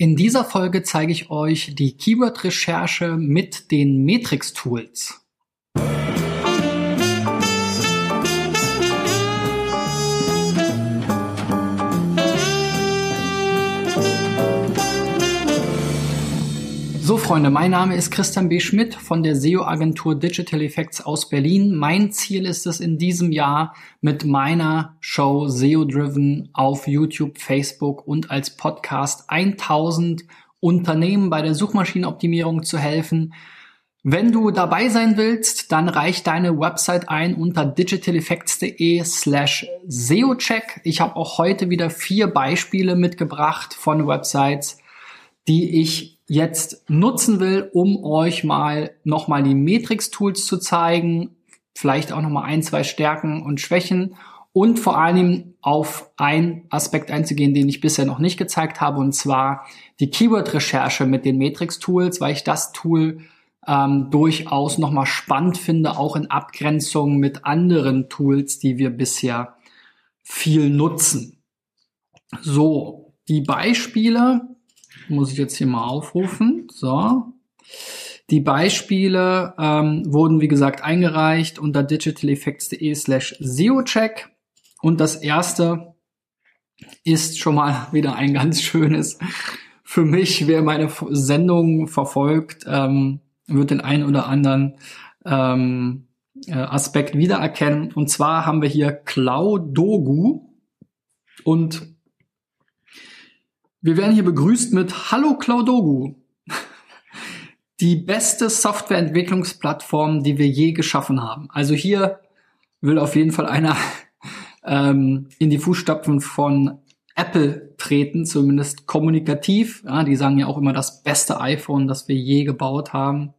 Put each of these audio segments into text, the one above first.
In dieser Folge zeige ich euch die Keyword-Recherche mit den Matrix-Tools. So Freunde, mein Name ist Christian B. Schmidt von der SEO-Agentur Digital Effects aus Berlin. Mein Ziel ist es in diesem Jahr mit meiner Show SEO Driven auf YouTube, Facebook und als Podcast 1000 Unternehmen bei der Suchmaschinenoptimierung zu helfen. Wenn du dabei sein willst, dann reich deine Website ein unter digitaleffects.de/SEOcheck. Ich habe auch heute wieder 4 Beispiele mitgebracht von Websites, die ich jetzt nutzen will, um euch nochmal die Matrix-Tools zu zeigen, vielleicht auch nochmal 1, 2 Stärken und Schwächen und vor allem auf einen Aspekt einzugehen, den ich bisher noch nicht gezeigt habe, und zwar die Keyword-Recherche mit den Matrix-Tools, weil ich das Tool durchaus nochmal spannend finde, auch in Abgrenzung mit anderen Tools, die wir bisher viel nutzen. So, die Beispiele muss ich jetzt hier mal aufrufen. So, die Beispiele wurden, wie gesagt, eingereicht unter digitaleffects.de/SEOcheck. Und das erste ist schon mal wieder ein ganz schönes für mich. Wer meine Sendung verfolgt, wird den einen oder anderen Aspekt wiedererkennen. Und zwar haben wir hier Cloudogu und wir werden hier begrüßt mit Hallo Cloudogu, die beste Softwareentwicklungsplattform, die wir je geschaffen haben. Also hier will auf jeden Fall einer in die Fußstapfen von Apple treten, zumindest kommunikativ. Ja, die sagen ja auch immer das beste iPhone, das wir je gebaut haben.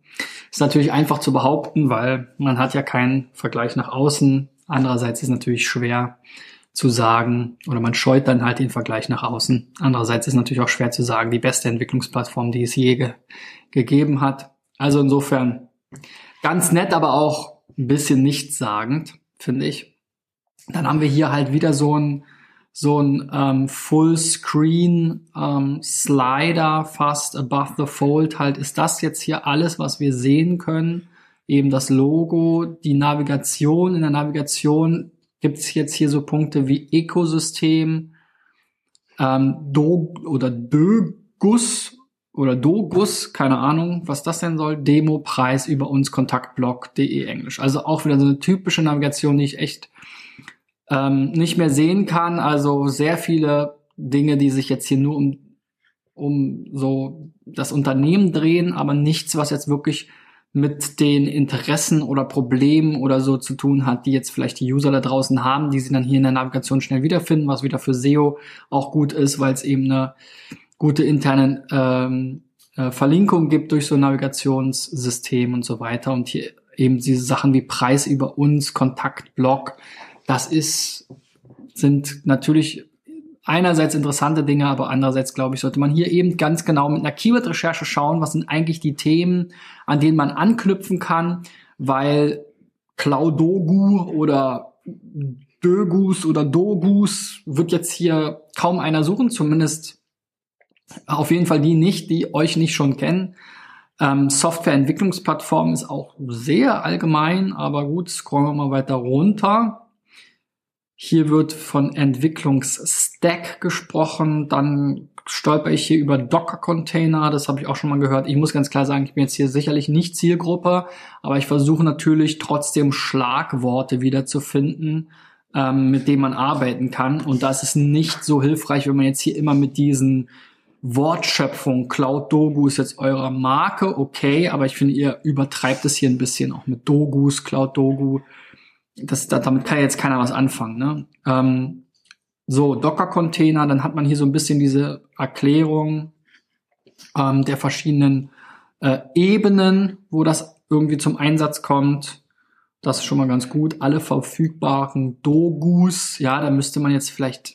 Ist natürlich einfach zu behaupten, weil man hat ja keinen Vergleich nach außen. Andererseits ist natürlich schwer zu sagen, oder man scheut dann halt den Vergleich nach außen. Andererseits ist natürlich auch schwer zu sagen, die beste Entwicklungsplattform, die es je gegeben hat. Also insofern ganz nett, aber auch ein bisschen nichtssagend, finde ich. Dann haben wir hier halt wieder so ein Fullscreen Slider fast above the fold. Halt ist das jetzt hier alles, was wir sehen können. Eben das Logo, die Navigation. In der Navigation gibt es jetzt hier so Punkte wie Ökosystem, Dogus, keine Ahnung, was das denn soll, Demo, Preis, über uns, Kontaktblog, DE Englisch. Also auch wieder so eine typische Navigation, die ich echt nicht mehr sehen kann. Also sehr viele Dinge, die sich jetzt hier nur um so das Unternehmen drehen, aber nichts, was jetzt wirklich mit den Interessen oder Problemen oder so zu tun hat, die jetzt vielleicht die User da draußen haben, die sie dann hier in der Navigation schnell wiederfinden, was wieder für SEO auch gut ist, weil es eben eine gute interne Verlinkung gibt durch so ein Navigationssystem und so weiter. Und hier eben diese Sachen wie Preis über uns, Kontakt, Blog, das sind natürlich einerseits interessante Dinge, aber andererseits, glaube ich, sollte man hier eben ganz genau mit einer Keyword-Recherche schauen, was sind eigentlich die Themen, an denen man anknüpfen kann, weil Cloudogu oder Dogus wird jetzt hier kaum einer suchen, zumindest auf jeden Fall die nicht, die euch nicht schon kennen. Softwareentwicklungsplattform ist auch sehr allgemein, aber gut, scrollen wir mal weiter runter. Hier wird von Entwicklungsstack gesprochen, dann stolper ich hier über Docker-Container, das habe ich auch schon mal gehört. Ich muss ganz klar sagen, ich bin jetzt hier sicherlich nicht Zielgruppe, aber ich versuche natürlich trotzdem Schlagworte wiederzufinden, mit denen man arbeiten kann. Und das ist nicht so hilfreich, wenn man jetzt hier immer mit diesen Wortschöpfungen, Cloudogu ist jetzt eurer Marke, okay, aber ich finde, ihr übertreibt es hier ein bisschen, auch mit Dogus, Cloudogu. Damit kann ja jetzt keiner was anfangen, ne? So, Docker-Container, dann hat man hier so ein bisschen diese Erklärung der verschiedenen Ebenen, wo das irgendwie zum Einsatz kommt. Das ist schon mal ganz gut. Alle verfügbaren Dogus, ja, da müsste man jetzt vielleicht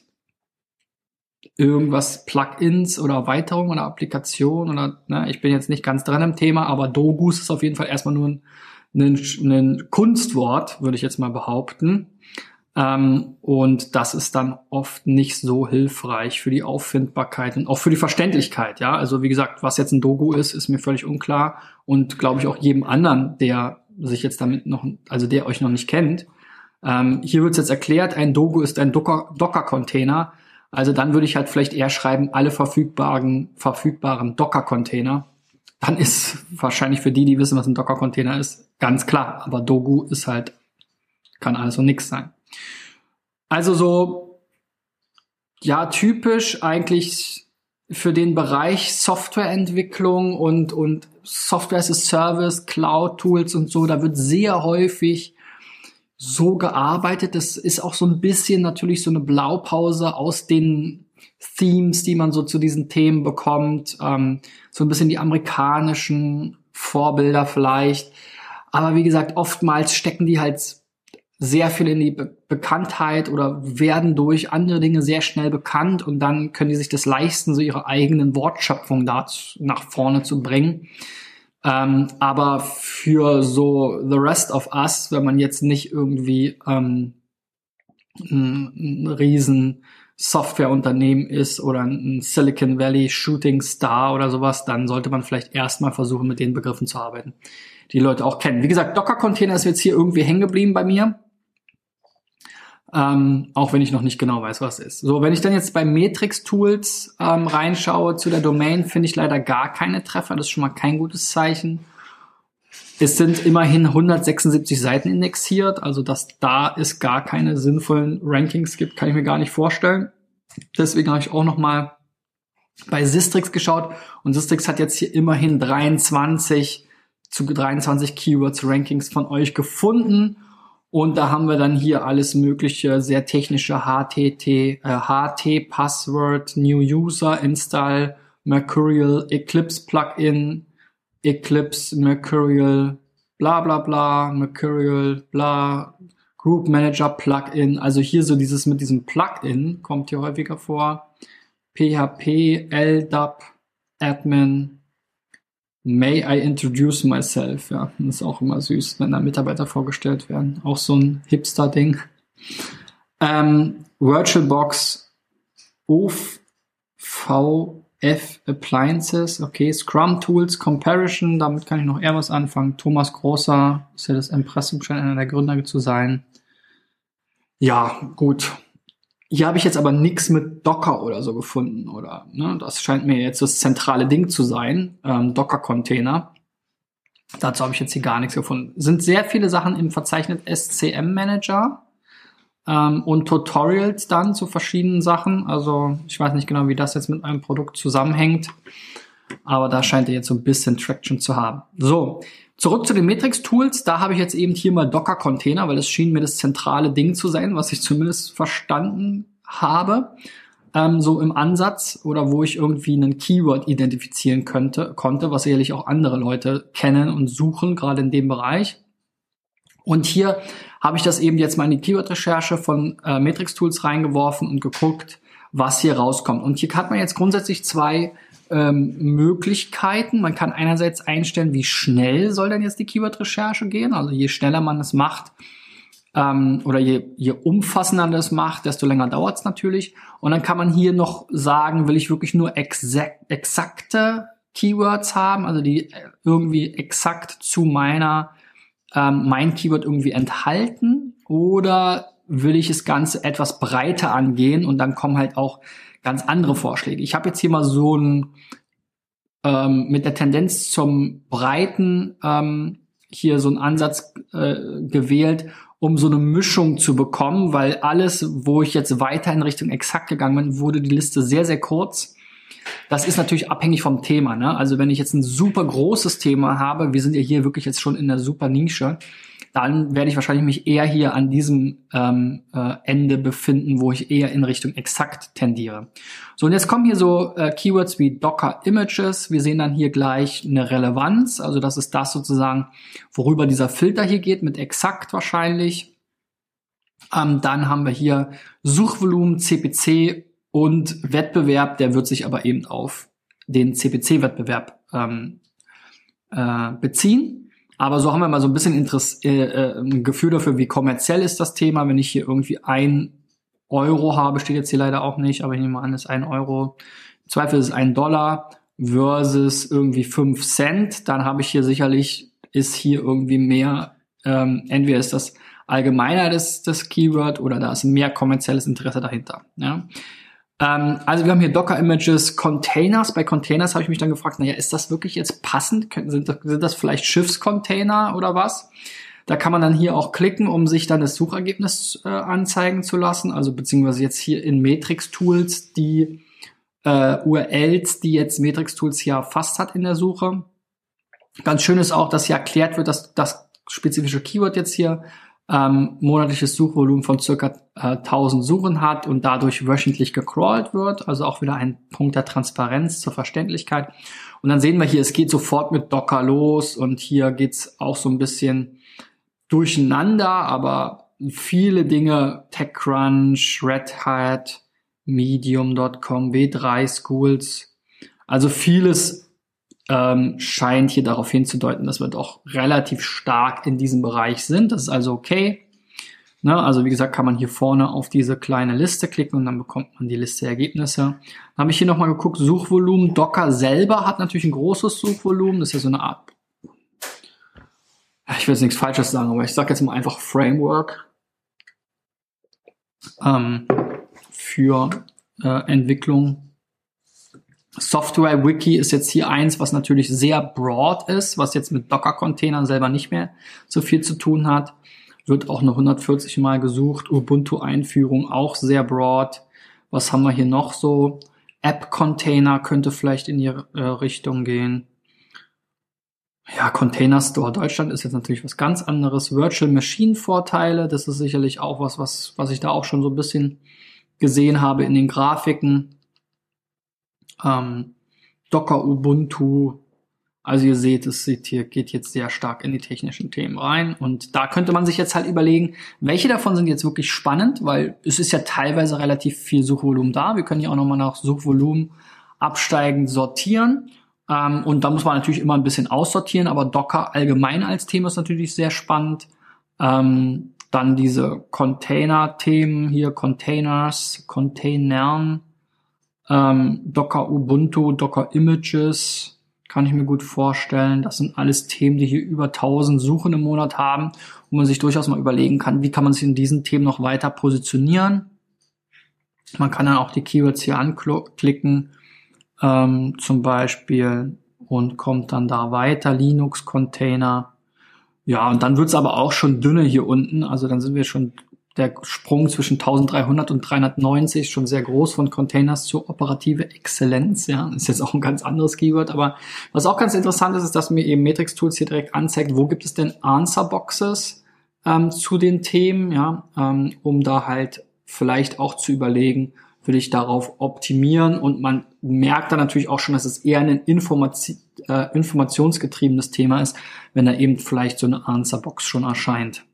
irgendwas, Plugins oder Erweiterung oder Applikation oder, ne, ich bin jetzt nicht ganz dran im Thema, aber Dogus ist auf jeden Fall erstmal nur ein Kunstwort, würde ich jetzt mal behaupten. Und das ist dann oft nicht so hilfreich für die Auffindbarkeit und auch für die Verständlichkeit. Ja, also wie gesagt, was jetzt ein Dogu ist, ist mir völlig unklar und glaube ich auch jedem anderen, der sich jetzt damit noch, also der euch noch nicht kennt. Hier wird's jetzt erklärt, ein Dogu ist ein Docker-Container. Also dann würde ich halt vielleicht eher schreiben, alle verfügbaren Docker-Container. Dann ist wahrscheinlich für die, die wissen, was ein Docker-Container ist, ganz klar. Aber Dogu ist halt, kann alles und nichts sein. Also so, ja, typisch eigentlich für den Bereich Softwareentwicklung und Software as a Service, Cloud-Tools und so, da wird sehr häufig so gearbeitet. Das ist auch so ein bisschen natürlich so eine Blaupause aus den Themes, die man so zu diesen Themen bekommt. So ein bisschen die amerikanischen Vorbilder vielleicht. Aber wie gesagt, oftmals stecken die halt sehr viel in die Bekanntheit oder werden durch andere Dinge sehr schnell bekannt und dann können die sich das leisten, so ihre eigenen Wortschöpfungen da nach vorne zu bringen. Aber für so the rest of us, wenn man jetzt nicht irgendwie ein riesen Softwareunternehmen ist oder ein Silicon Valley Shooting Star oder sowas, dann sollte man vielleicht erstmal versuchen, mit den Begriffen zu arbeiten, die Leute auch kennen. Wie gesagt, Docker-Container ist jetzt hier irgendwie hängen geblieben bei mir. Auch wenn ich noch nicht genau weiß, was ist. So, wenn ich dann jetzt bei Matrix-Tools reinschaue zu der Domain, finde ich leider gar keine Treffer. Das ist schon mal kein gutes Zeichen. Es sind immerhin 176 Seiten indexiert. Also, dass da es gar keine sinnvollen Rankings gibt, kann ich mir gar nicht vorstellen. Deswegen habe ich auch noch mal bei Sistrix geschaut. Und Sistrix hat jetzt hier immerhin 23 Keywords Rankings von euch gefunden. Und da haben wir dann hier alles mögliche, sehr technische HT-Password, New User Install, Mercurial Eclipse Plugin, Eclipse Mercurial bla bla bla, Mercurial bla, Group Manager Plugin. Also hier so dieses mit diesem Plugin kommt hier häufiger vor. PHP, LDAP, Admin. May I introduce myself? Ja, das ist auch immer süß, wenn da Mitarbeiter vorgestellt werden. Auch so ein Hipster-Ding. VirtualBox, OVF Appliances, okay, Scrum Tools, Comparison, damit kann ich noch eher was anfangen. Thomas Großer, ist ja das Impressum, scheint einer der Gründer zu sein. Ja, gut. Hier habe ich jetzt aber nichts mit Docker oder so gefunden, oder? Ne? Das scheint mir jetzt das zentrale Ding zu sein, Docker-Container. Dazu habe ich jetzt hier gar nichts gefunden. Sind sehr viele Sachen im Verzeichnis SCM Manager und Tutorials dann zu verschiedenen Sachen. Also ich weiß nicht genau, wie das jetzt mit einem Produkt zusammenhängt, aber da scheint er jetzt so ein bisschen Traction zu haben. So, zurück zu den Matrix-Tools. Da habe ich jetzt eben hier mal Docker-Container, weil das schien mir das zentrale Ding zu sein, was ich zumindest verstanden habe, so im Ansatz oder wo ich irgendwie einen Keyword identifizieren konnte, was sicherlich auch andere Leute kennen und suchen, gerade in dem Bereich. Und hier habe ich das eben jetzt mal in die Keyword-Recherche von Matrix-Tools reingeworfen und geguckt, was hier rauskommt. Und hier hat man jetzt grundsätzlich zwei Möglichkeiten. Man kann einerseits einstellen, wie schnell soll denn jetzt die Keyword-Recherche gehen. Also je schneller man es macht oder je umfassender das macht, desto länger dauert es natürlich. Und dann kann man hier noch sagen, will ich wirklich nur exakte Keywords haben, also die irgendwie exakt zu mein Keyword irgendwie enthalten, oder will ich das Ganze etwas breiter angehen und dann kommen halt auch ganz andere Vorschläge. Ich habe jetzt hier mal so ein mit der Tendenz zum Breiten hier so einen Ansatz gewählt, um so eine Mischung zu bekommen, weil alles, wo ich jetzt weiter in Richtung exakt gegangen bin, wurde die Liste sehr, sehr kurz. Das ist natürlich abhängig vom Thema, ne? Also wenn ich jetzt ein super großes Thema habe, wir sind ja hier wirklich jetzt schon in der super Nische, dann werde ich wahrscheinlich mich eher hier an diesem Ende befinden, wo ich eher in Richtung exakt tendiere. So, und jetzt kommen hier so Keywords wie Docker Images. Wir sehen dann hier gleich eine Relevanz. Also das ist das sozusagen, worüber dieser Filter hier geht, mit exakt wahrscheinlich. Dann haben wir hier Suchvolumen, CPC und Wettbewerb. Der wird sich aber eben auf den CPC-Wettbewerb beziehen. Aber so haben wir mal so ein bisschen ein Gefühl dafür, wie kommerziell ist das Thema. Wenn ich hier irgendwie 1 Euro habe, steht jetzt hier leider auch nicht, aber ich nehme an, ist 1 Euro. Im Zweifel ist es 1 Dollar versus irgendwie 5 Cent. Dann habe ich hier sicherlich, ist hier irgendwie mehr, entweder ist das allgemeiner das Keyword oder da ist mehr kommerzielles Interesse dahinter. Ja. Also wir haben hier Docker-Images, Containers. Bei Containers habe ich mich dann gefragt, naja, ist das wirklich jetzt passend? Sind das vielleicht Schiffscontainer oder was? Da kann man dann hier auch klicken, um sich dann das Suchergebnis anzeigen zu lassen. Also beziehungsweise jetzt hier in Matrix-Tools die URLs, die jetzt Matrix-Tools hier erfasst hat in der Suche. Ganz schön ist auch, dass hier erklärt wird, dass das spezifische Keyword jetzt hier monatliches Suchvolumen von ca. 1000 Suchen hat und dadurch wöchentlich gecrawlt wird, also auch wieder ein Punkt der Transparenz zur Verständlichkeit. Und dann sehen wir hier, es geht sofort mit Docker los und hier geht's auch so ein bisschen durcheinander, aber viele Dinge, TechCrunch, Red Hat, Medium.com, W3 Schools, also vieles scheint hier darauf hinzudeuten, dass wir doch relativ stark in diesem Bereich sind. Das ist also okay. Ne? Also wie gesagt, kann man hier vorne auf diese kleine Liste klicken und dann bekommt man die Liste Ergebnisse. Dann habe ich hier nochmal geguckt, Suchvolumen. Docker selber hat natürlich ein großes Suchvolumen. Das ist ja so eine Art, ich will jetzt nichts Falsches sagen, aber ich sage jetzt mal einfach Framework für Entwicklung. Software-Wiki ist jetzt hier eins, was natürlich sehr broad ist, was jetzt mit Docker-Containern selber nicht mehr so viel zu tun hat. Wird auch nur 140 Mal gesucht. Ubuntu-Einführung auch sehr broad. Was haben wir hier noch so? App-Container könnte vielleicht in die Richtung gehen. Ja, Container Store Deutschland ist jetzt natürlich was ganz anderes. Virtual Machine-Vorteile, das ist sicherlich auch was ich da auch schon so ein bisschen gesehen habe in den Grafiken. Docker, Ubuntu, also ihr seht, es geht jetzt sehr stark in die technischen Themen rein und da könnte man sich jetzt halt überlegen, welche davon sind jetzt wirklich spannend, weil es ist ja teilweise relativ viel Suchvolumen da, wir können hier auch nochmal nach Suchvolumen absteigend sortieren und da muss man natürlich immer ein bisschen aussortieren, aber Docker allgemein als Thema ist natürlich sehr spannend, dann diese Container-Themen hier, Containern, Docker Ubuntu, Docker Images, kann ich mir gut vorstellen. Das sind alles Themen, die hier über 1000 Suchen im Monat haben, wo man sich durchaus mal überlegen kann, wie kann man sich in diesen Themen noch weiter positionieren. Man kann dann auch die Keywords hier anklicken, zum Beispiel, und kommt dann da weiter, Linux-Container. Ja, und dann wird's aber auch schon dünne hier unten, also dann sind wir schon, der Sprung zwischen 1300 und 390 ist schon sehr groß von Containers zur operative Exzellenz. Ja, ist jetzt auch ein ganz anderes Keyword. Aber was auch ganz interessant ist, ist, dass mir eben Matrix-Tools hier direkt anzeigt, wo gibt es denn Answer-Boxes zu den Themen, ja, um da halt vielleicht auch zu überlegen, will ich darauf optimieren. Und man merkt dann natürlich auch schon, dass es eher ein informationsgetriebenes Thema ist, wenn da eben vielleicht so eine Answer-Box schon erscheint.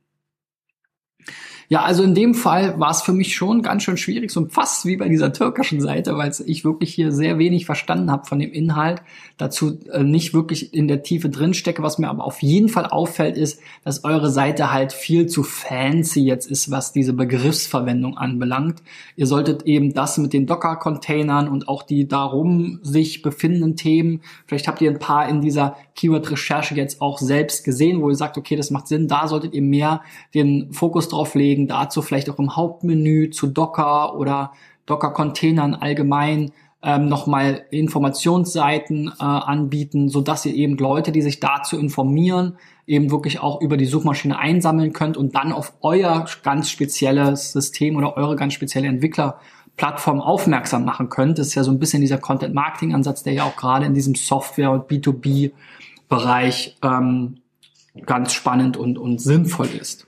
Ja, also in dem Fall war es für mich schon ganz schön schwierig, so fast wie bei dieser türkischen Seite, weil ich wirklich hier sehr wenig verstanden habe von dem Inhalt, dazu nicht wirklich in der Tiefe drinstecke. Was mir aber auf jeden Fall auffällt, ist, dass eure Seite halt viel zu fancy jetzt ist, was diese Begriffsverwendung anbelangt. Ihr solltet eben das mit den Docker-Containern und auch die darum sich befindenden Themen, vielleicht habt ihr ein paar in dieser Keyword-Recherche jetzt auch selbst gesehen, wo ihr sagt, okay, das macht Sinn, da solltet ihr mehr den Fokus drauf legen. Dazu vielleicht auch im Hauptmenü zu Docker oder Docker-Containern allgemein nochmal Informationsseiten anbieten, sodass ihr eben Leute, die sich dazu informieren, eben wirklich auch über die Suchmaschine einsammeln könnt und dann auf euer ganz spezielles System oder eure ganz spezielle Entwicklerplattform aufmerksam machen könnt. Das ist ja so ein bisschen dieser Content-Marketing-Ansatz, der ja auch gerade in diesem Software- und B2B-Bereich ganz spannend und sinnvoll ist.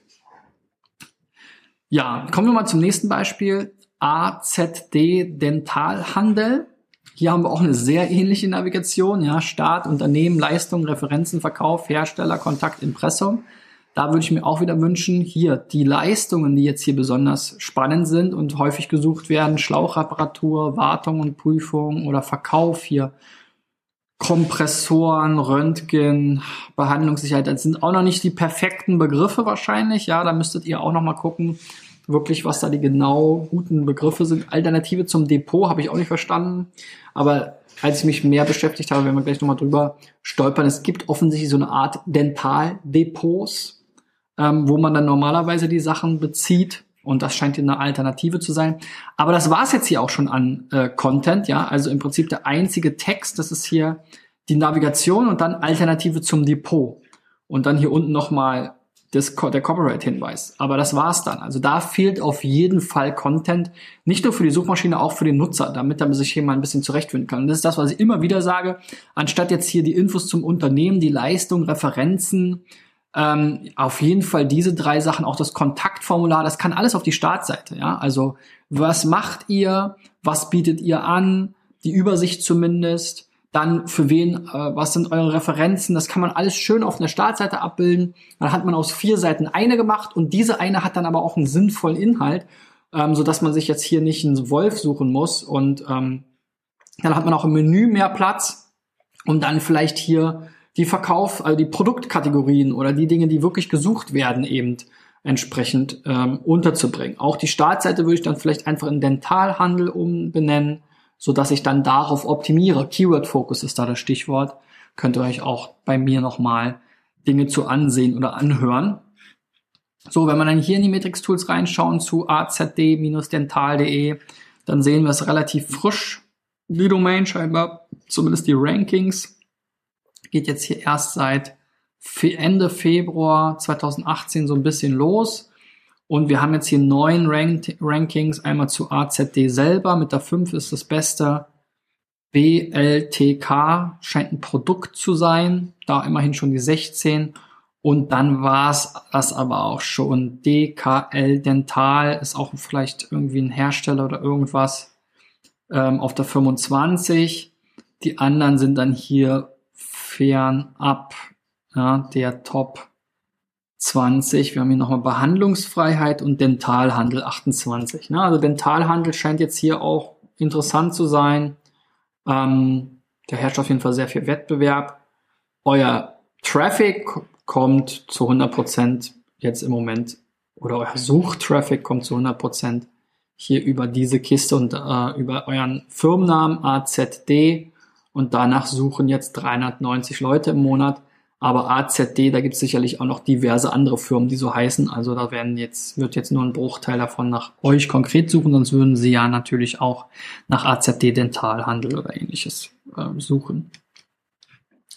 Ja, kommen wir mal zum nächsten Beispiel, AZD Dentalhandel. Hier haben wir auch eine sehr ähnliche Navigation, ja, Start, Unternehmen, Leistung, Referenzen, Verkauf, Hersteller, Kontakt, Impressum. Da würde ich mir auch wieder wünschen, hier die Leistungen, die jetzt hier besonders spannend sind und häufig gesucht werden, Schlauchreparatur, Wartung und Prüfung oder Verkauf hier. Kompressoren, Röntgen, Behandlungssicherheit, das sind auch noch nicht die perfekten Begriffe wahrscheinlich. Ja, da müsstet ihr auch noch mal gucken, wirklich, was da die genau guten Begriffe sind. Alternative zum Depot habe ich auch nicht verstanden. Aber als ich mich mehr beschäftigt habe, werden wir gleich nochmal drüber stolpern. Es gibt offensichtlich so eine Art Dentaldepots, wo man dann normalerweise die Sachen bezieht. Und das scheint eine Alternative zu sein. Aber das war es jetzt hier auch schon an Content. Ja, also im Prinzip der einzige Text, das ist hier die Navigation und dann Alternative zum Depot. Und dann hier unten nochmal der Copyright-Hinweis. Aber das war's dann. Also da fehlt auf jeden Fall Content. Nicht nur für die Suchmaschine, auch für den Nutzer, damit er sich hier mal ein bisschen zurechtfinden kann. Und das ist das, was ich immer wieder sage. Anstatt jetzt hier die Infos zum Unternehmen, die Leistung, Referenzen, auf jeden Fall diese drei Sachen, auch das Kontaktformular, das kann alles auf die Startseite. Ja? Also was macht ihr, was bietet ihr an, die Übersicht zumindest, dann für wen, was sind eure Referenzen, das kann man alles schön auf einer Startseite abbilden. Dann hat man aus 4 Seiten eine gemacht und diese eine hat dann aber auch einen sinnvollen Inhalt, sodass man sich jetzt hier nicht einen Wolf suchen muss und dann hat man auch im Menü mehr Platz, um dann vielleicht hier die also die Produktkategorien oder die Dinge, die wirklich gesucht werden, eben entsprechend unterzubringen. Auch die Startseite würde ich dann vielleicht einfach in Dentalhandel umbenennen, sodass ich dann darauf optimiere. Keyword-Focus ist da das Stichwort. Könnt ihr euch auch bei mir nochmal Dinge zu ansehen oder anhören. So, wenn wir dann hier in die Matrix-Tools reinschauen zu azd-dental.de, dann sehen wir es relativ frisch. Die Domain scheinbar, zumindest die Rankings, geht jetzt hier erst seit Ende Februar 2018 so ein bisschen los. Und wir haben jetzt hier 9 Rankings, einmal zu AZD selber, mit der 5 ist das Beste. BLTK scheint ein Produkt zu sein, da immerhin schon die 16. Und dann war es das aber auch schon. DKL Dental ist auch vielleicht irgendwie ein Hersteller oder irgendwas auf der 25. Die anderen sind dann hier fernab, ja, der Top 20, wir haben hier nochmal Behandlungsfreiheit und Dentalhandel 28. Ne? Also Dentalhandel scheint jetzt hier auch interessant zu sein. Da herrscht auf jeden Fall sehr viel Wettbewerb. Euer Traffic kommt zu 100% jetzt im Moment, oder euer Suchtraffic kommt zu 100% hier über diese Kiste und über euren Firmennamen AZD. Und danach suchen jetzt 390 Leute im Monat. Aber AZD, da gibt es sicherlich auch noch diverse andere Firmen, die so heißen. Also da wird jetzt nur ein Bruchteil davon nach euch konkret suchen, sonst würden sie ja natürlich auch nach AZD Dentalhandel oder ähnliches suchen.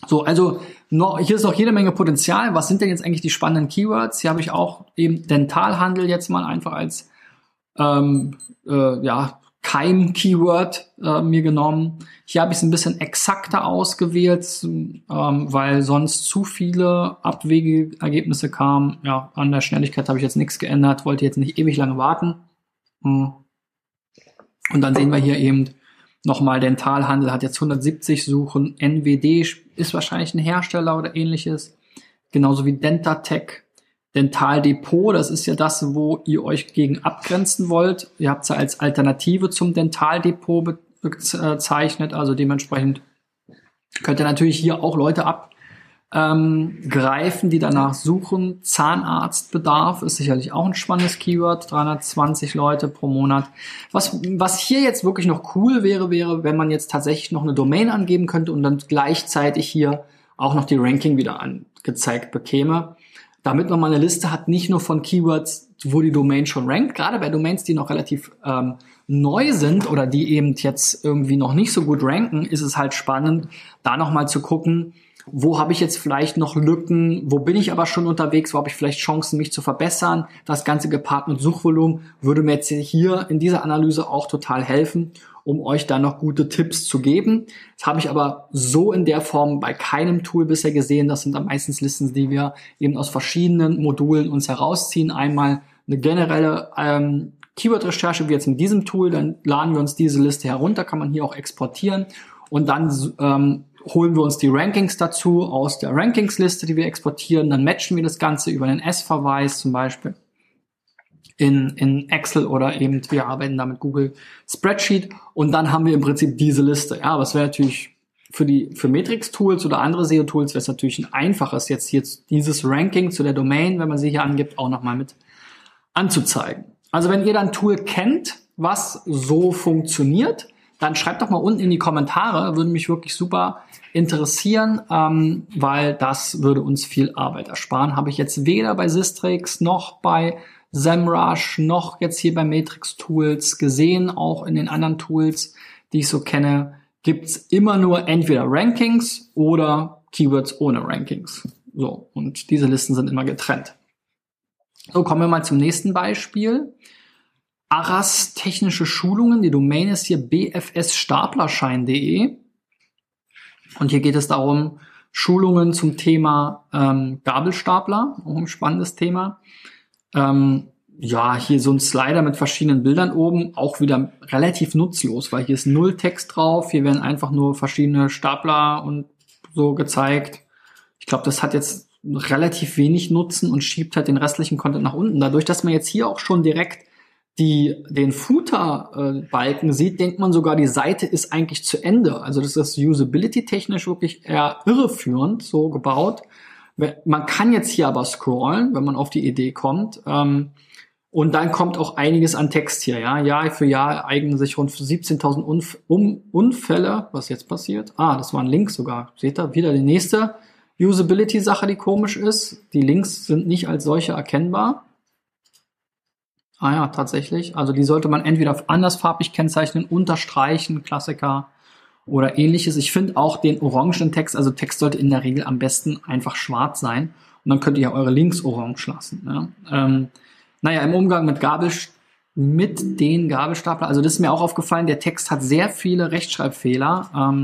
So, also hier ist noch jede Menge Potenzial. Was sind denn jetzt eigentlich die spannenden Keywords? Hier habe ich auch eben Dentalhandel jetzt mal einfach als Keim-Keyword mir genommen. Hier habe ich es ein bisschen exakter ausgewählt, weil sonst zu viele abwegige Ergebnisse kamen. Ja, an der Schnelligkeit habe ich jetzt nichts geändert, wollte jetzt nicht ewig lange warten. Und dann sehen wir hier eben nochmal, Dentalhandel hat jetzt 170 Suchen. NWD ist wahrscheinlich ein Hersteller oder ähnliches. Genauso wie Dentatech. Dentaldepot, das ist ja das, wo ihr euch gegen abgrenzen wollt. Ihr habt es ja als Alternative zum Dentaldepot bezeichnet, also dementsprechend könnt ihr natürlich hier auch Leute abgreifen, die danach suchen. Zahnarztbedarf ist sicherlich auch ein spannendes Keyword, 320 Leute pro Monat. Was hier jetzt wirklich noch cool wäre, wenn man jetzt tatsächlich noch eine Domain angeben könnte und dann gleichzeitig hier auch noch die Ranking wieder angezeigt bekäme. Damit man mal eine Liste hat, nicht nur von Keywords, wo die Domain schon rankt, gerade bei Domains, die noch relativ neu sind oder die eben jetzt irgendwie noch nicht so gut ranken, ist es halt spannend, da nochmal zu gucken, wo habe ich jetzt vielleicht noch Lücken, wo bin ich aber schon unterwegs, wo habe ich vielleicht Chancen, mich zu verbessern. Das Ganze gepaart mit Suchvolumen würde mir jetzt hier in dieser Analyse auch total helfen, um euch da noch gute Tipps zu geben. Das habe ich aber so in der Form bei keinem Tool bisher gesehen. Das sind dann meistens Listen, die wir eben aus verschiedenen Modulen uns herausziehen. Einmal eine generelle Keyword-Recherche, wie jetzt mit diesem Tool. Dann laden wir uns diese Liste herunter, kann man hier auch exportieren. Und dann holen wir uns die Rankings dazu aus der Rankingsliste, die wir exportieren. Dann matchen wir das Ganze über einen S-Verweis zum Beispiel in Excel oder eben wir arbeiten da mit Google Spreadsheet. Und dann haben wir im Prinzip diese Liste. Ja, aber es wäre natürlich für Matrix-Tools oder andere SEO-Tools wäre es natürlich ein einfaches, jetzt dieses Ranking zu der Domain, wenn man sie hier angibt, auch nochmal mit anzuzeigen. Also wenn ihr dann ein Tool kennt, was so funktioniert, dann schreibt doch mal unten in die Kommentare, würde mich wirklich super interessieren, weil das würde uns viel Arbeit ersparen. Habe ich jetzt weder bei Sistrix noch bei Semrush noch jetzt hier bei Matrix-Tools gesehen, auch in den anderen Tools, die ich so kenne, gibt's immer nur entweder Rankings oder Keywords ohne Rankings. So, und diese Listen sind immer getrennt. So, kommen wir mal zum nächsten Beispiel. Aras Technische Schulungen, die Domain ist hier bfs-staplerschein.de und hier geht es darum, Schulungen zum Thema Gabelstapler, auch ein spannendes Thema. Ja, hier so ein Slider mit verschiedenen Bildern oben, auch wieder relativ nutzlos, weil hier ist null Text drauf, hier werden einfach nur verschiedene Stapler und so gezeigt. Ich glaube, das hat jetzt relativ wenig Nutzen und schiebt halt den restlichen Content nach unten. Dadurch, dass man jetzt hier auch schon direkt den Footer-Balken sieht, denkt man sogar, die Seite ist eigentlich zu Ende. Also das ist usability-technisch wirklich eher irreführend so gebaut. Man kann jetzt hier aber scrollen, wenn man auf die Idee kommt. Und dann kommt auch einiges an Text hier. Ja? Jahr für Jahr eignen sich rund 17.000 Unfälle. Was jetzt passiert? Ah, das war ein Link sogar. Seht ihr? Wieder die nächste Usability-Sache, die komisch ist. Die Links sind nicht als solche erkennbar. Ah ja, tatsächlich. Also die sollte man entweder andersfarbig kennzeichnen, unterstreichen, Klassiker oder ähnliches. Ich finde auch den orangenen Text, also Text sollte in der Regel am besten einfach schwarz sein. Und dann könnt ihr ja eure Links orange lassen. Ne? Naja, im Umgang mit den Gabelstapler, also das ist mir auch aufgefallen, der Text hat sehr viele Rechtschreibfehler.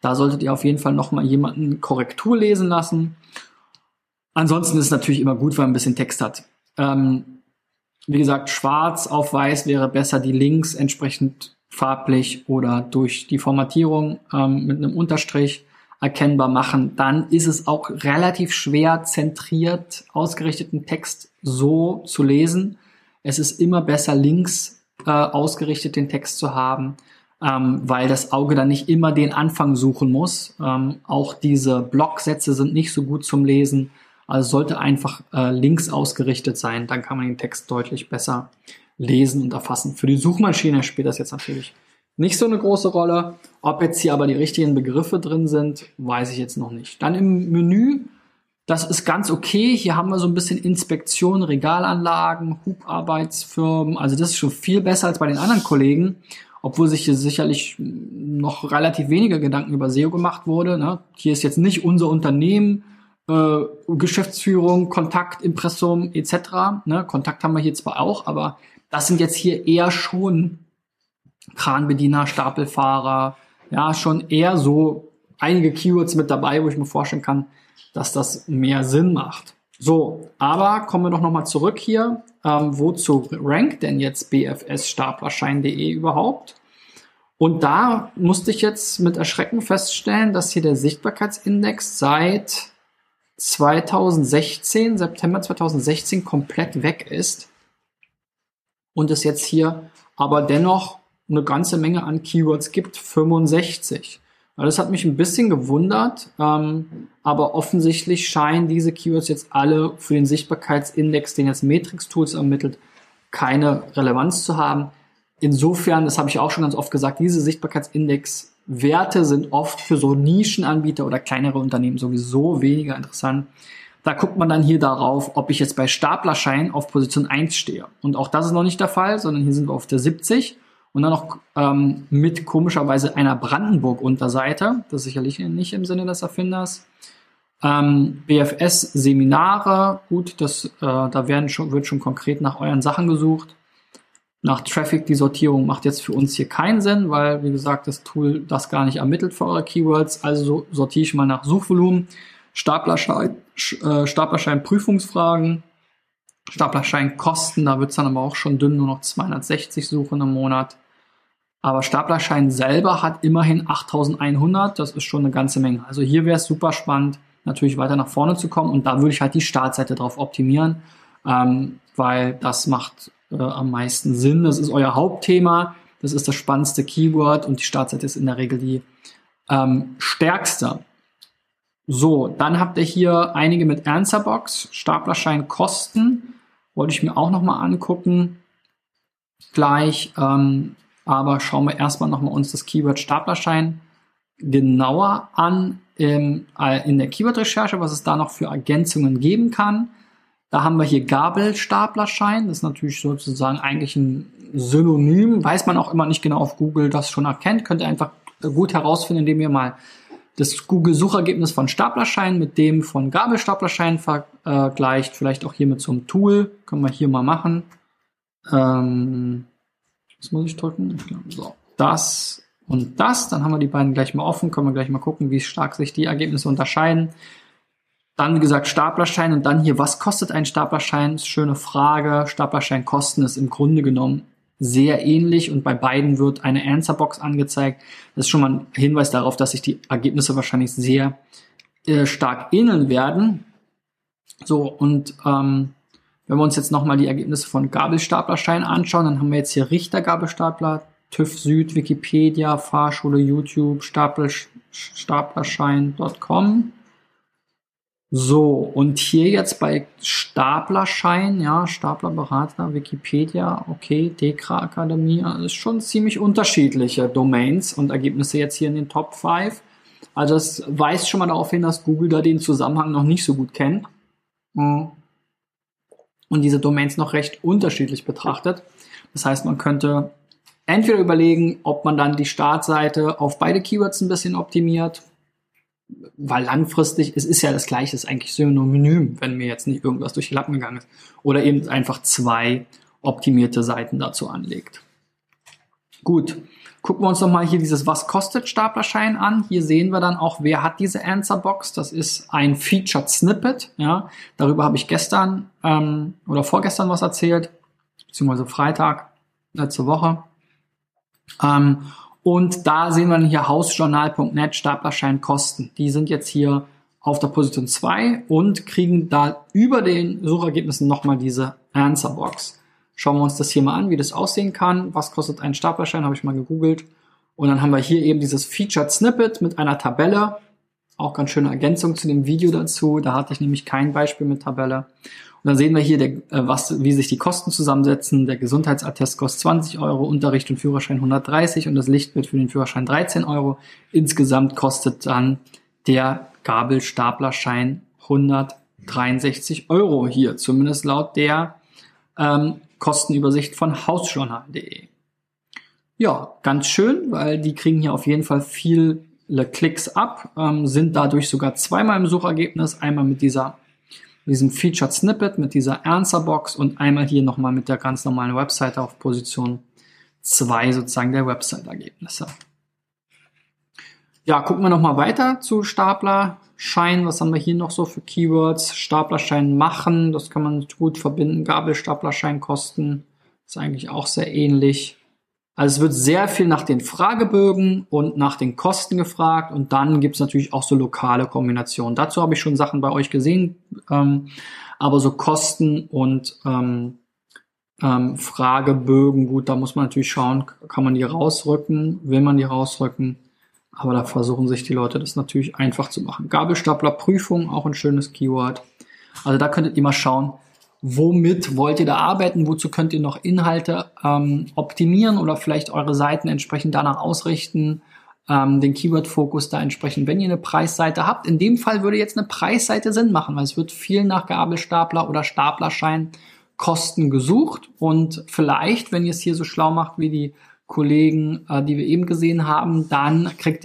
Da solltet ihr auf jeden Fall nochmal jemanden Korrektur lesen lassen. Ansonsten ist es natürlich immer gut, wenn man ein bisschen Text hat. Wie gesagt, schwarz auf weiß wäre besser, die Links entsprechend farblich oder durch die Formatierung mit einem Unterstrich erkennbar machen. Dann ist es auch relativ schwer, zentriert ausgerichteten Text so zu lesen. Es ist immer besser, links ausgerichtet den Text zu haben, weil das Auge dann nicht immer den Anfang suchen muss. Auch diese Blocksätze sind nicht so gut zum Lesen. Also sollte einfach links ausgerichtet sein, dann kann man den Text deutlich besser lesen und erfassen. Für die Suchmaschine spielt das jetzt natürlich nicht so eine große Rolle. Ob jetzt hier aber die richtigen Begriffe drin sind, weiß ich jetzt noch nicht. Dann im Menü, das ist ganz okay. Hier haben wir so ein bisschen Inspektion, Regalanlagen, Hubarbeitsfirmen. Also das ist schon viel besser als bei den anderen Kollegen, obwohl sich hier sicherlich noch relativ weniger Gedanken über SEO gemacht wurde. Ne? Hier ist jetzt nicht unser Unternehmen, Geschäftsführung, Kontakt, Impressum etc. Ne, Kontakt haben wir hier zwar auch, aber das sind jetzt hier eher schon Kranbediener, Stapelfahrer, ja, schon eher so einige Keywords mit dabei, wo ich mir vorstellen kann, dass das mehr Sinn macht. So, aber kommen wir doch nochmal zurück hier. Wozu rankt denn jetzt bfs-staplerschein.de überhaupt? Und da musste ich jetzt mit Erschrecken feststellen, dass hier der Sichtbarkeitsindex seit September 2016 komplett weg ist und es jetzt hier aber dennoch eine ganze Menge an Keywords gibt, 65. Das hat mich ein bisschen gewundert, aber offensichtlich scheinen diese Keywords jetzt alle für den Sichtbarkeitsindex, den jetzt Matrix-Tools ermittelt, keine Relevanz zu haben. Insofern, das habe ich auch schon ganz oft gesagt, diese Sichtbarkeitsindex Werte sind oft für so Nischenanbieter oder kleinere Unternehmen sowieso weniger interessant. Da guckt man dann hier darauf, ob ich jetzt bei Staplerschein auf Position 1 stehe. Und auch das ist noch nicht der Fall, sondern hier sind wir auf der 70 und dann noch mit komischerweise einer Brandenburg-Unterseite. Das ist sicherlich nicht im Sinne des Erfinders. BFS-Seminare, gut, da wird schon konkret nach euren Sachen gesucht. Nach Traffic, die Sortierung macht jetzt für uns hier keinen Sinn, weil, wie gesagt, das Tool das gar nicht ermittelt für eure Keywords. Also sortiere ich mal nach Suchvolumen, Staplerschein Prüfungsfragen, Staplerschein Kosten, da wird es dann aber auch schon dünn, nur noch 260 Suchen im Monat. Aber Staplerschein selber hat immerhin 8100, das ist schon eine ganze Menge. Also hier wäre es super spannend, natürlich weiter nach vorne zu kommen und da würde ich halt die Startseite drauf optimieren, weil das macht am meisten Sinn. Das ist euer Hauptthema, das ist das spannendste Keyword und die Startseite ist in der Regel die stärkste. So, dann habt ihr hier einige mit Answerbox, Staplerschein Kosten, wollte ich mir auch nochmal angucken gleich, aber schauen wir erstmal nochmal uns das Keyword Staplerschein genauer an in der Keyword-Recherche, was es da noch für Ergänzungen geben kann. Da haben wir hier Gabelstaplerschein, das ist natürlich sozusagen eigentlich ein Synonym, weiß man auch immer nicht genau auf Google, das schon erkennt, könnt ihr einfach gut herausfinden, indem ihr mal das Google-Suchergebnis von Staplerschein mit dem von Gabelstaplerschein vergleicht, vielleicht auch hier mit so einem Tool, können wir hier mal machen. Das muss ich drücken, ich glaube, so, das und das, dann haben wir die beiden gleich mal offen, können wir gleich mal gucken, wie stark sich die Ergebnisse unterscheiden. Dann, wie gesagt, Staplerschein und dann hier, was kostet ein Staplerschein? Schöne Frage. Staplerscheinkosten ist im Grunde genommen sehr ähnlich und bei beiden wird eine Answerbox angezeigt. Das ist schon mal ein Hinweis darauf, dass sich die Ergebnisse wahrscheinlich sehr stark ähneln werden. So, und wenn wir uns jetzt nochmal die Ergebnisse von Gabelstaplerschein anschauen, dann haben wir jetzt hier Richter Gabelstapler, TÜV Süd, Wikipedia, Fahrschule, YouTube, Staplerschein.com. So, und hier jetzt bei Staplerschein, ja, Staplerberater, Wikipedia, okay, DEKRA Akademie, das ist schon ziemlich unterschiedliche Domains und Ergebnisse jetzt hier in den Top 5. Also das weist schon mal darauf hin, dass Google da den Zusammenhang noch nicht so gut kennt und diese Domains noch recht unterschiedlich betrachtet. Das heißt, man könnte entweder überlegen, ob man dann die Startseite auf beide Keywords ein bisschen optimiert, weil langfristig, es ist ja das Gleiche, es ist eigentlich synonym, wenn mir jetzt nicht irgendwas durch die Lappen gegangen ist, oder eben einfach zwei optimierte Seiten dazu anlegt. Gut, gucken wir uns nochmal hier dieses Was kostet Staplerschein an. Hier sehen wir dann auch, wer hat diese Answerbox. Das ist ein Featured Snippet. Ja, darüber habe ich gestern oder vorgestern was erzählt, beziehungsweise Freitag, letzte Woche. Und da sehen wir dann hier hausjournal.net Staplerscheinkosten. Die sind jetzt hier auf der Position 2 und kriegen da über den Suchergebnissen nochmal diese Answerbox. Schauen wir uns das hier mal an, wie das aussehen kann. Was kostet ein Staplerschein, habe ich mal gegoogelt. Und dann haben wir hier eben dieses Featured Snippet mit einer Tabelle. Auch ganz schöne Ergänzung zu dem Video dazu. Da hatte ich nämlich kein Beispiel mit Tabelle. Und dann sehen wir hier, wie sich die Kosten zusammensetzen. Der Gesundheitsattest kostet 20 Euro, Unterricht und Führerschein 130 und das Lichtbild für den Führerschein 13 Euro. Insgesamt kostet dann der Gabelstaplerschein 163 Euro hier, zumindest laut der Kostenübersicht von hausjournal.de. Ja, ganz schön, weil die kriegen hier auf jeden Fall viele Klicks ab, sind dadurch sogar zweimal im Suchergebnis, einmal mit diesem Featured Snippet, mit dieser Answerbox und einmal hier nochmal mit der ganz normalen Webseite auf Position 2 sozusagen der Website-Ergebnisse. Ja, gucken wir nochmal weiter zu Staplerschein. Was haben wir hier noch so für Keywords? Staplerschein machen, das kann man gut verbinden. Gabelstaplerscheinkosten ist eigentlich auch sehr ähnlich. Also es wird sehr viel nach den Fragebögen und nach den Kosten gefragt und dann gibt es natürlich auch so lokale Kombinationen. Dazu habe ich schon Sachen bei euch gesehen, aber so Kosten und Fragebögen, gut, da muss man natürlich schauen, kann man die rausrücken, will man die rausrücken, aber da versuchen sich die Leute das natürlich einfach zu machen. Gabelstaplerprüfung, auch ein schönes Keyword. Also da könntet ihr mal schauen, womit wollt ihr da arbeiten? Wozu könnt ihr noch Inhalte optimieren oder vielleicht eure Seiten entsprechend danach ausrichten, den Keyword-Fokus da entsprechend, wenn ihr eine Preisseite habt? In dem Fall würde jetzt eine Preisseite Sinn machen, weil es wird viel nach Gabelstapler oder Staplerscheinkosten gesucht und vielleicht, wenn ihr es hier so schlau macht wie die Kollegen, die wir eben gesehen haben, dann könnt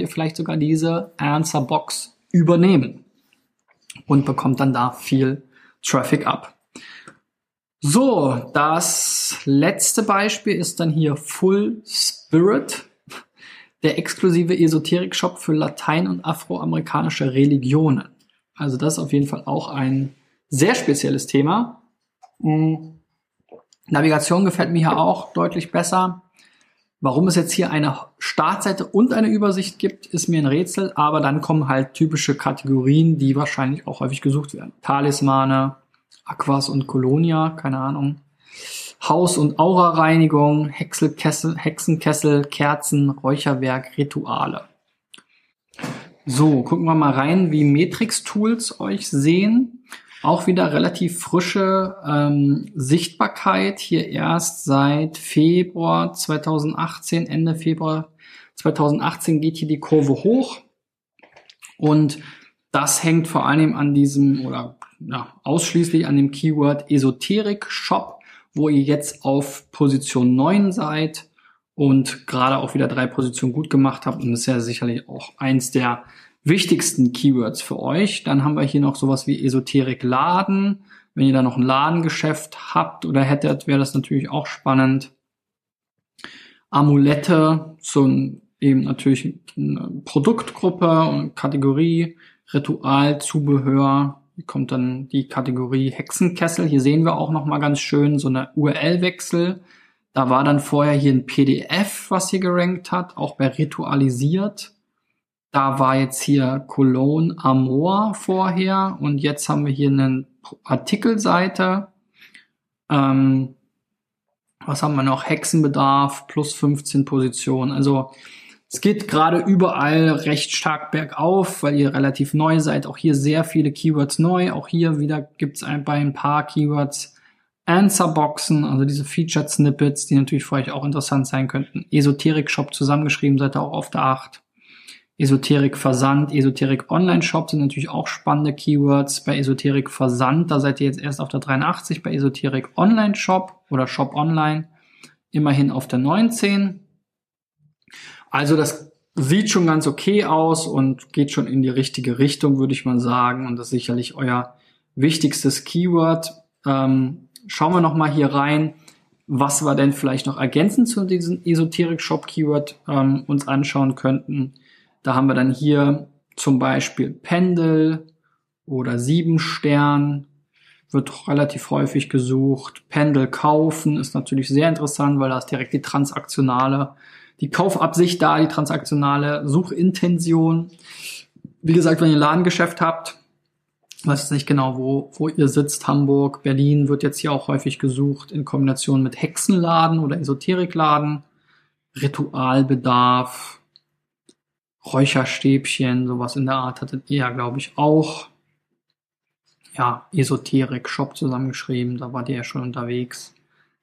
ihr vielleicht sogar diese Answerbox übernehmen und bekommt dann da viel Traffic ab. So, das letzte Beispiel ist dann hier Full Spirit, der exklusive Esoterik-Shop für Latein- und afroamerikanische Religionen. Also das ist auf jeden Fall auch ein sehr spezielles Thema. Navigation gefällt mir hier auch deutlich besser. Warum es jetzt hier eine Startseite und eine Übersicht gibt, ist mir ein Rätsel, aber dann kommen halt typische Kategorien, die wahrscheinlich auch häufig gesucht werden. Talismane, Aquas und Colonia, keine Ahnung. Haus- und Aura-Reinigung, Hexenkessel, Kerzen, Räucherwerk, Rituale. So, gucken wir mal rein, wie Matrix-Tools euch sehen. Auch wieder relativ frische Sichtbarkeit, hier erst seit Februar 2018, Ende Februar 2018 geht hier die Kurve hoch. Und das hängt vor allem an diesem, oder ja, ausschließlich an dem Keyword Esoterik-Shop, wo ihr jetzt auf Position 9 seid und gerade auch wieder 3 Positionen gut gemacht habt. Und das ist ja sicherlich auch eins der wichtigsten Keywords für euch. Dann haben wir hier noch sowas wie Esoterik-Laden. Wenn ihr da noch ein Ladengeschäft habt oder hättet, wäre das natürlich auch spannend. Amulette, so ein, eben natürlich eine Produktgruppe und Kategorie, Ritual, Zubehör. Hier kommt dann die Kategorie Hexenkessel. Hier sehen wir auch nochmal ganz schön so eine URL-Wechsel. Da war dann vorher hier ein PDF, was hier gerankt hat, auch bei Ritualisiert. Da war jetzt hier Cologne Amor vorher und jetzt haben wir hier eine Artikelseite. Was haben wir noch? Hexenbedarf, plus 15 Positionen. Also es geht gerade überall recht stark bergauf, weil ihr relativ neu seid. Auch hier sehr viele Keywords neu. Auch hier wieder gibt es bei ein paar Keywords Answerboxen, also diese Featured Snippets, die natürlich für euch auch interessant sein könnten. Esoterik-Shop zusammengeschrieben, seid ihr auch auf der 8. Esoterik-Versand, Esoterik-Online-Shop sind natürlich auch spannende Keywords. Bei Esoterik-Versand, da seid ihr jetzt erst auf der 83, bei Esoterik-Online-Shop oder Shop-Online immerhin auf der 19. Also das sieht schon ganz okay aus und geht schon in die richtige Richtung, würde ich mal sagen. Und das ist sicherlich euer wichtigstes Keyword. Schauen wir nochmal hier rein, was wir denn vielleicht noch ergänzend zu diesem Esoterik-Shop-Keyword uns anschauen könnten. Da haben wir dann hier zum Beispiel Pendel oder 7 Stern, wird relativ häufig gesucht. Pendel kaufen ist natürlich sehr interessant, weil da ist direkt die Kaufabsicht da, die transaktionale Suchintention. Wie gesagt, wenn ihr ein Ladengeschäft habt, weiß nicht genau, wo ihr sitzt, Hamburg, Berlin wird jetzt hier auch häufig gesucht in Kombination mit Hexenladen oder Esoterikladen, Ritualbedarf, Räucherstäbchen, sowas in der Art hattet ihr ja, glaube ich, auch. Ja, Esoterik-Shop zusammengeschrieben, da wart ihr ja schon unterwegs.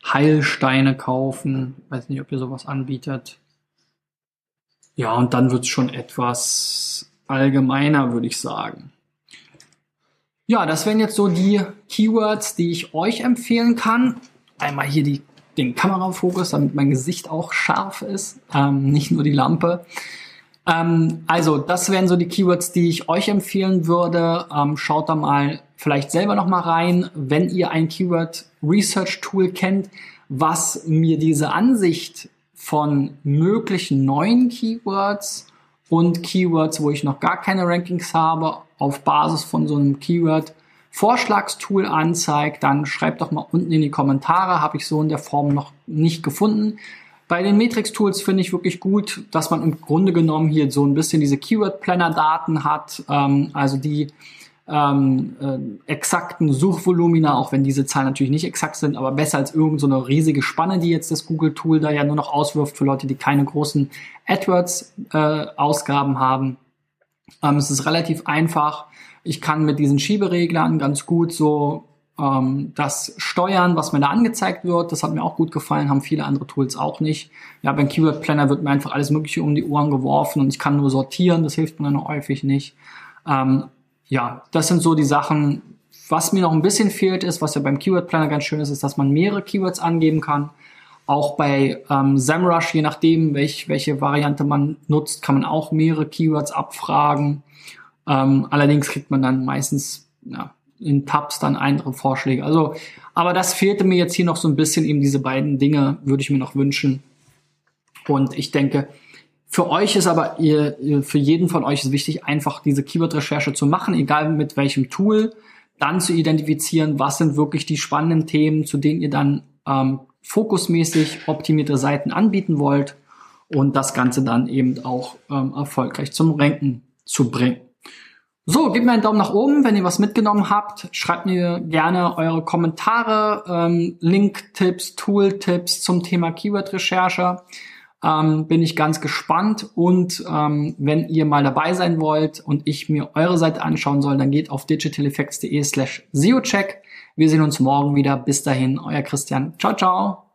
Heilsteine kaufen, weiß nicht, ob ihr sowas anbietet. Ja, und dann wird's schon etwas allgemeiner, würde ich sagen. Ja, das wären jetzt so die Keywords, die ich euch empfehlen kann. Einmal hier den Kamerafokus, damit mein Gesicht auch scharf ist, nicht nur die Lampe. Also, das wären so die Keywords, die ich euch empfehlen würde. Schaut da mal vielleicht selber nochmal rein, wenn ihr ein Keyword-Research-Tool kennt, was mir diese Ansicht von möglichen neuen Keywords und Keywords, wo ich noch gar keine Rankings habe, auf Basis von so einem Keyword-Vorschlagstool anzeigt. Dann schreibt doch mal unten in die Kommentare, habe ich so in der Form noch nicht gefunden. Bei den Matrix-Tools finde ich wirklich gut, dass man im Grunde genommen hier so ein bisschen diese Keyword-Planner-Daten hat, also die exakten Suchvolumina, auch wenn diese Zahlen natürlich nicht exakt sind, aber besser als irgend so eine riesige Spanne, die jetzt das Google-Tool da ja nur noch auswirft für Leute, die keine großen AdWords-Ausgaben haben. Es ist relativ einfach. Ich kann mit diesen Schiebereglern ganz gut so das Steuern, was mir da angezeigt wird, das hat mir auch gut gefallen, haben viele andere Tools auch nicht. Ja, beim Keyword Planner wird mir einfach alles Mögliche um die Ohren geworfen und ich kann nur sortieren, das hilft mir dann häufig nicht. Ja, das sind so die Sachen. Was mir noch ein bisschen fehlt ist, was ja beim Keyword Planner ganz schön ist, ist, dass man mehrere Keywords angeben kann. Auch bei Semrush, je nachdem, welche Variante man nutzt, kann man auch mehrere Keywords abfragen. Allerdings kriegt man dann meistens, ja, in Tabs dann andere Vorschläge. Also, aber das fehlte mir jetzt hier noch so ein bisschen, eben diese beiden Dinge würde ich mir noch wünschen. Und ich denke, für euch ist aber, für jeden von euch ist wichtig, einfach diese Keyword-Recherche zu machen, egal mit welchem Tool, dann zu identifizieren, was sind wirklich die spannenden Themen, zu denen ihr dann fokusmäßig optimierte Seiten anbieten wollt und das Ganze dann eben auch erfolgreich zum Ranken zu bringen. So, gebt mir einen Daumen nach oben, wenn ihr was mitgenommen habt. Schreibt mir gerne eure Kommentare, Link-Tipps, Tool-Tipps zum Thema Keyword-Recherche. Bin ich ganz gespannt, und wenn ihr mal dabei sein wollt und ich mir eure Seite anschauen soll, dann geht auf digitaleffects.de/seocheck. Wir sehen uns morgen wieder. Bis dahin, euer Christian. Ciao, ciao.